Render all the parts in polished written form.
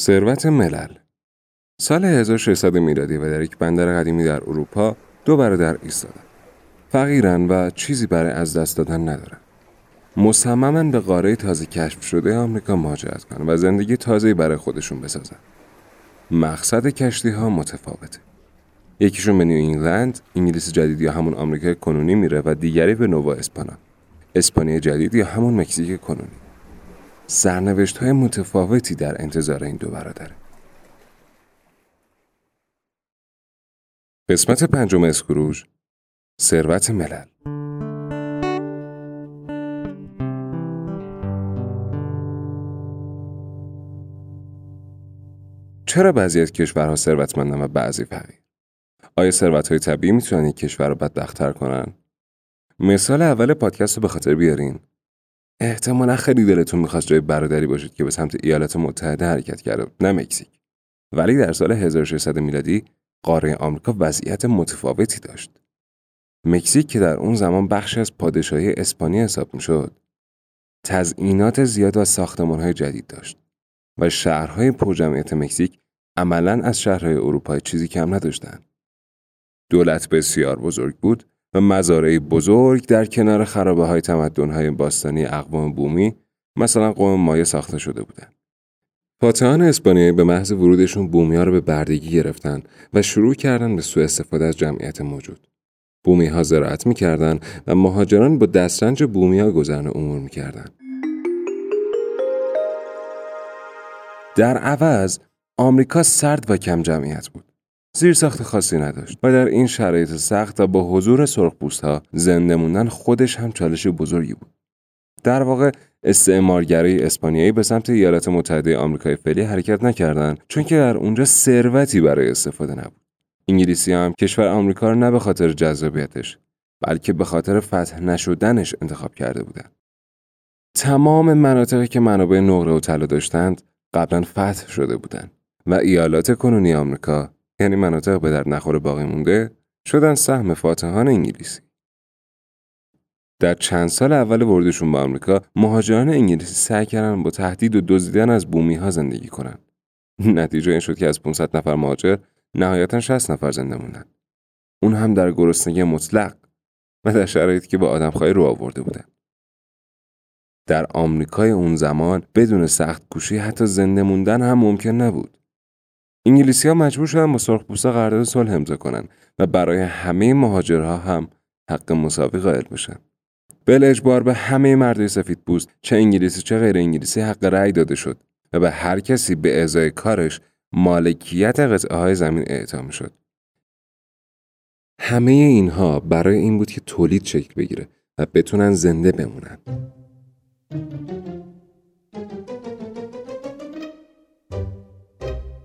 ثروت ملل سال 1600 میلادی و در یک بندر قدیمی در اروپا دو برادر ایستادند. فقیرن و چیزی برای از دست دادن ندارن. مصممن به قاره تازه کشف شده آمریکا مهاجرت کنن و زندگی تازه‌ای برای خودشون بسازن. مقصد کشتی‌ها متفاوته. یکیشون به نیو انگلند، انگلیس جدید یا همون آمریکای کنونی میره و دیگری به نووا اسپانا، اسپانیا جدید یا همون مکزیک کنونی. سرنوشت‌های متفاوتی در انتظار این دو برادره. قسمت پنجم اسکروج، ثروت ملل. چرا بعضی از کشورها ثروتمندن و بعضی فقیر؟ آیا ثروت‌های طبیعی میتونن یک کشور رو بدبخت‌تر کنن؟ مثال اول پادکست رو به خاطر بیارین. احتمالا خیلی دلتون میخواست جای برادری باشید که به سمت ایالات متحده حرکت کرده، نه مکزیک. ولی در سال 1600 میلادی قاره آمریکا وضعیت متفاوتی داشت. مکزیک که در اون زمان بخشی از پادشاهی اسپانیا حساب میشد، تزیینات زیاد و ساختمان‌های جدید داشت و شهرهای پرجمعیت مکزیک عملاً از شهرهای اروپایی چیزی کم نداشتند. دولت بسیار بزرگ بود و مزارع بزرگ در کنار خرابه‌های تمدن‌های باستانی اقوام بومی، مثلا قوم مایا، ساخته شده بودند. فاتحان اسپانیایی به محض ورودشون بومی‌ها رو به بردگی گرفتن و شروع کردن به سوء استفاده از جمعیت موجود. بومی‌ها زراعت می‌کردند و مهاجران با دسترنج بومی‌ها گذران امور می‌کردند. در عوض آمریکا سرد و کم جمعیت بود. زیرساخت خاصی نداشت و در این شرایط سخت و با حضور سرخپوست‌ها زنده موندن خودش هم چالش بزرگی بود. در واقع استعمارگرای اسپانیایی به سمت ایالات متحده آمریکای فعلی حرکت نکردند، چون که در اونجا ثروتی برای استفاده نبود. انگلیسی‌ها هم کشور آمریکا رو نه به خاطر جذابیتش، بلکه به خاطر فتح نشدنش انتخاب کرده بودند. تمام مناطقی که منابع نقره و طلا داشتند قبلا فتح شده بودند و ایالات کنونی آمریکا، یعنی مناطق به درد نخور باقی مونده، شدن سهم فاتحان انگلیسی. در چند سال اول ورودشون به آمریکا، مهاجران انگلیسی سعی کردن با تهدید و دزدیدن از بومی‌ها زندگی کنن. نتیجه این شد که از 500 نفر مهاجر نهایتاً 60 نفر زنده موندن. اون هم در گرسنگی مطلق و در شرایطی که با آدمخواری رو آورده بودن. در آمریکای اون زمان بدون سخت کوشی حتی زنده موندن هم ممکن نبود. انگلیسی‌ها مجبور شدن با سرخپوستا قرارداد صلح امضا کنن و برای همه مهاجرها هم حق مساوی قائل بشن. بلا اجبار به همه مردای سفیدپوست، چه انگلیسی چه غیر انگلیسی، حق رأی داده شد و به هر کسی به ازای کارش مالکیت قطعه‌های زمین اعطا می‌شد. همه اینها برای این بود که تولید شکل بگیره و بتونن زنده بمونن.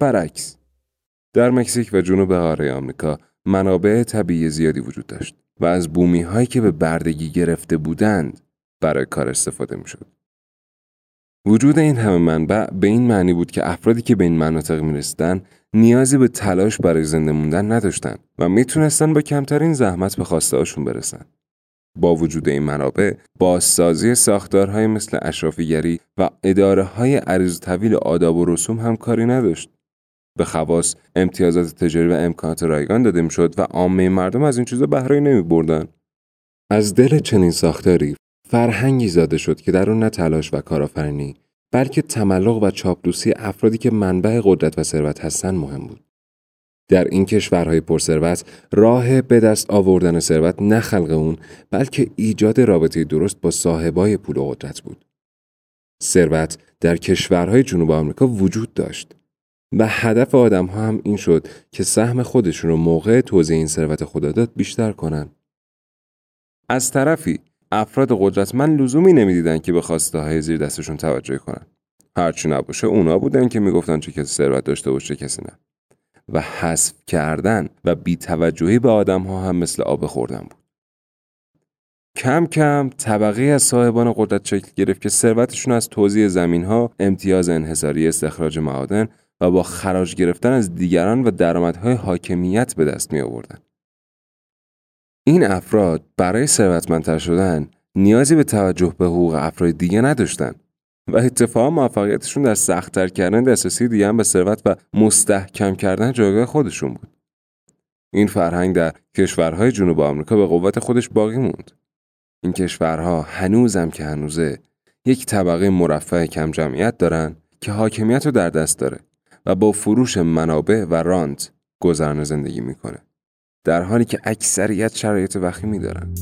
برعکس، در مکزیک و جنوب قاره آمریکا منابع طبیعی زیادی وجود داشت و از بومی‌هایی که به بردگی گرفته بودند برای کار استفاده می‌شد. وجود این همه منبع به این معنی بود که افرادی که به این مناطق می‌رسیدند نیازی به تلاش برای زنده موندن نداشتند و می‌تونستند با کمترین زحمت به خواسته‌هاشون برسند. با وجود این منابع، بازسازی ساختارهای مثل اشرافیگری و اداره‌های عریض طویل آداب و رسوم هم کاری نداشت. به خواص امتیازات تجاری و امکانات رایگان داده میشد و عامه مردم از این چیزا بهره نمی بردن. از دل چنین ساختاری فرهنگی زاده شد که در اون نه تلاش و کارآفرینی، بلکه تملق و چاپلوسی افرادی که منبع قدرت و ثروت هستند مهم بود. در این کشورهای پرثروت راه به دست آوردن ثروت نه خلق اون، بلکه ایجاد رابطه درست با صاحبای پول و قدرت بود. ثروت در کشورهای جنوب آمریکا وجود داشت و هدف آدم‌ها هم این شد که سهم خودشون رو موقع توزیع این ثروت خداداد بیشتر کنن. از طرفی افراد قدرتمند لزومی نمی‌دیدن که به خواسته‌های زیر دستشون توجه کنن. هرچی نباشه اونا بودن که میگفتن چه کسی ثروت داشته و چه کسی نه. و حذف کردن و بی‌توجهی به آدم‌ها هم مثل آب خوردن بود. کم کم طبقه از صاحبان قدرت شکل گرفت که ثروتشون از توزیع زمین‌ها، امتیاز انحصاری استخراج معادن و با خراج گرفتن از دیگران و درآمدهای حاکمیت به دست می آوردن. این افراد برای ثروتمندتر شدن نیازی به توجه به حقوق افراد دیگه نداشتند و اتفاقا موفقیتشون در سخت‌تر کردن دسترسی دیگران به ثروت و مستحکم کردن جایگاه خودشون بود. این فرهنگ در کشورهای جنوب آمریکا به قوت خودش باقی موند. این کشورها هنوزم که هنوزه یک طبقه مرفه کم جمعیت دارن که حاکمیت رو در دست داره و با فروش منابع و رانت گذران زندگی میکنه، در حالی که اکثریت شرایط وخیمی دارن.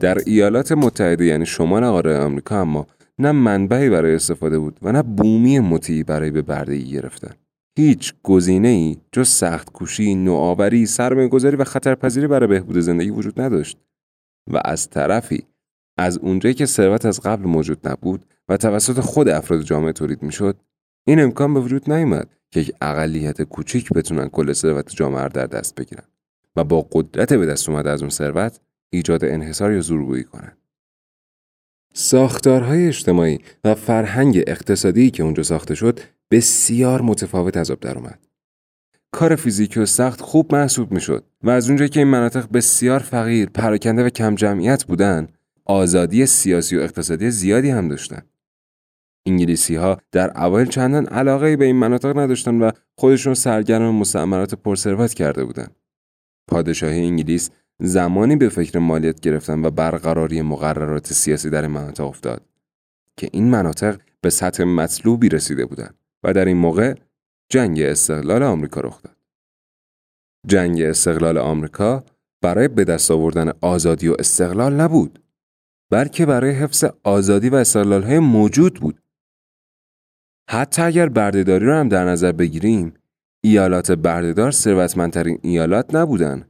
در ایالات متحده یعنی شمال قاره آمریکا اما نه منبعی برای استفاده بود و نه بومی مطیعی برای به بردگی گرفتن. هیچ گزینه‌ای جز سخت‌کوشی، نوآوری، سرمایه‌گذاری و خطرپذیری برای بهبود زندگی وجود نداشت. و از طرفی از اونجایی که ثروت از قبل موجود نبود و توسط خود افراد جامعه تولید می‌شد، این امکان به وجود نیامد که یک اقلیت کوچیک بتونن کل ثروت جامعه را در دست بگیرن و با قدرت به دست اومده از اون ثروت ایجاد انحصار یا زورگویی کنند. ساختارهای اجتماعی و فرهنگ اقتصادی که اونجا ساخته شد بسیار متفاوت از آب در اومد. کار فیزیکی و سخت خوب محسوب میشد و از اونجایی که این مناطق بسیار فقیر، پراکنده و کم جمعیت بودن، آزادی سیاسی و اقتصادی زیادی هم داشتن. انگلیسی ها در اوایل چندان علاقه‌ای به این مناطق نداشتن و خودشون سرگرم مستعمرات پرثروت کرده بودن. پادشاهی انگلیس زمانی به فکر مالیات گرفتن و برقراری مقررات سیاسی در این مناطق افتاد که این مناطق به سطح مطلوبی رسیده بودند و در این موقع جنگ استقلال آمریکا رخ داد. جنگ استقلال آمریکا برای به دست آوردن آزادی و استقلال نبود، بلکه برای حفظ آزادی و استقلال‌های موجود بود. حتی اگر بردهداری را هم در نظر بگیریم، ایالات بردهدار ثروتمندترین ایالات نبودند.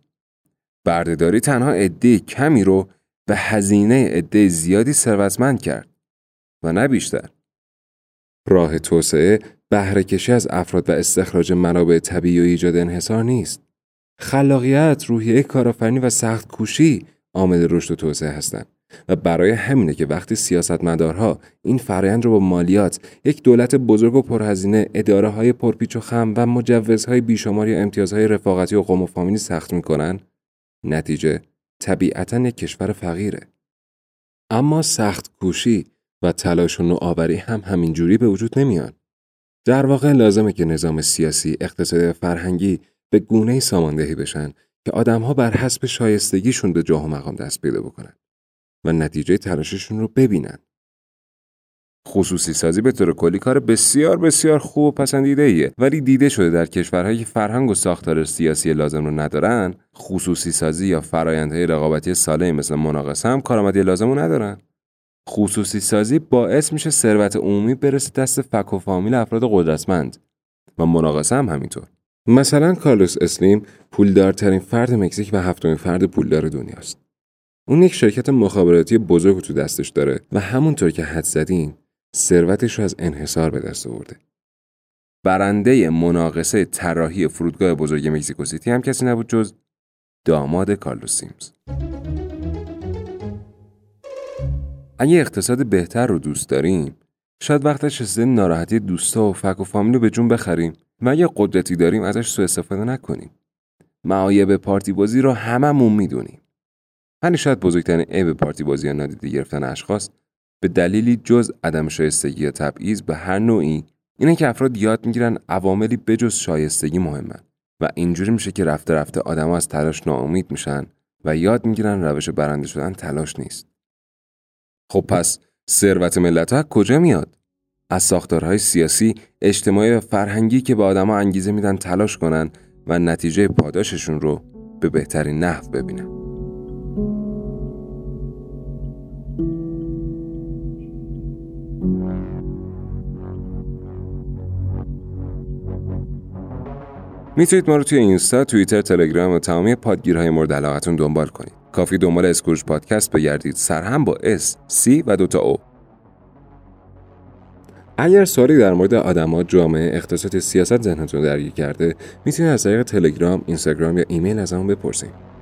بردهداری تنها عده کمی رو به هزینه عده زیادی ثروتمند کرد و نه بیشتر. راه توسعه بهره‌کشی از افراد و استخراج منابع طبیعی و ایجاد انحصار نیست. خلاقیت، روحیه کارآفرینی و سخت‌کوشی عامل رشد و توسعه هستند و برای همینه که وقتی سیاستمدارها این فرآیند رو با مالیات، یک دولت بزرگ و پرهزینه، اداره‌های پرپیچ و خم و مجوزهای بیشمار یا امتیازهای رفاقتی و قوم و فامیلی سخت می‌کنن، نتیجه طبیعتاً یک کشور فقیره. اما سخت کوشی و تلاش و نوآوری هم همینجوری به وجود نمیان. در واقع لازمه که نظام سیاسی، اقتصادی و فرهنگی به گونه‌ای ساماندهی بشن که آدم‌ها بر حسب شایستگیشون به جاه و مقام دست پیدا بکنن و نتیجه تلاششون رو ببینن. خصوصی سازی به طور کلی کار بسیار بسیار خوب و پسندیده‌ایه، ولی دیده شده در کشورهایی که فرهنگ و ساختار سیاسی لازم رو ندارن، خصوصی سازی یا فرآیندهای رقابتی سالم مثل مناقصه هم کارآمدی لازم رو ندارن. خصوصی سازی باعث میشه ثروت عمومی برسه دست فک و فامیل افراد قدرتمند و مناقصه هم همینطور. مثلا کارلوس اسلیم پولدارترین فرد مکزیک و هفتمین فرد پولدار دنیاست. اون یک شرکت مخابراتی بزرگ تو دستش داره و همونطور که حد زدین ثروتش رو از انحصار به دست آورده. برنده مناقصه طراحی فرودگاه بزرگ مکزیکو سیتی هم کسی نبود جز داماد کارلوس سیمز. اگه اقتصاد بهتر رو دوست داریم، شاید وقتش رسیده ناراحتی دوستا و فک و فامیل رو به جون بخریم و اگه قدرتی داریم ازش سوء استفاده نکنیم. معایب پارتی بازی رو هممون میدونیم. من شاید بزرگترین عیب پارتی بازی یا نادیده گرفتن اشخاص به دلیلی جز عدم شایستگی یا تبعیض به هر نوعی اینه که افراد یاد میگیرن عواملی بجز شایستگی مهمن و اینجوری میشه که رفته رفته آدم‌ها از تلاش ناامید میشن و یاد میگیرن روش برنده شدن تلاش نیست. خب پس ثروت ملت‌ها کجا میاد؟ از ساختارهای سیاسی، اجتماعی و فرهنگی که به آدم‌ها انگیزه میدن تلاش کنن و نتیجه پاداششون رو به بهترین نحو ببینن. میتونید ما رو توی اینستا، توییتر، تلگرام و تمامی پادگیرهای مورد علاقتون دنبال کنید. کافی دنبال اسکورج پادکست بگردید، سرهم با اس، سی و دوتا او. اگر سوالی در مورد آدم‌ها، جامعه، اقتصاد، سیاست ذهنتون درگیر کرده، میتونید از طریق تلگرام، اینستاگرام یا ایمیل ازمون بپرسید.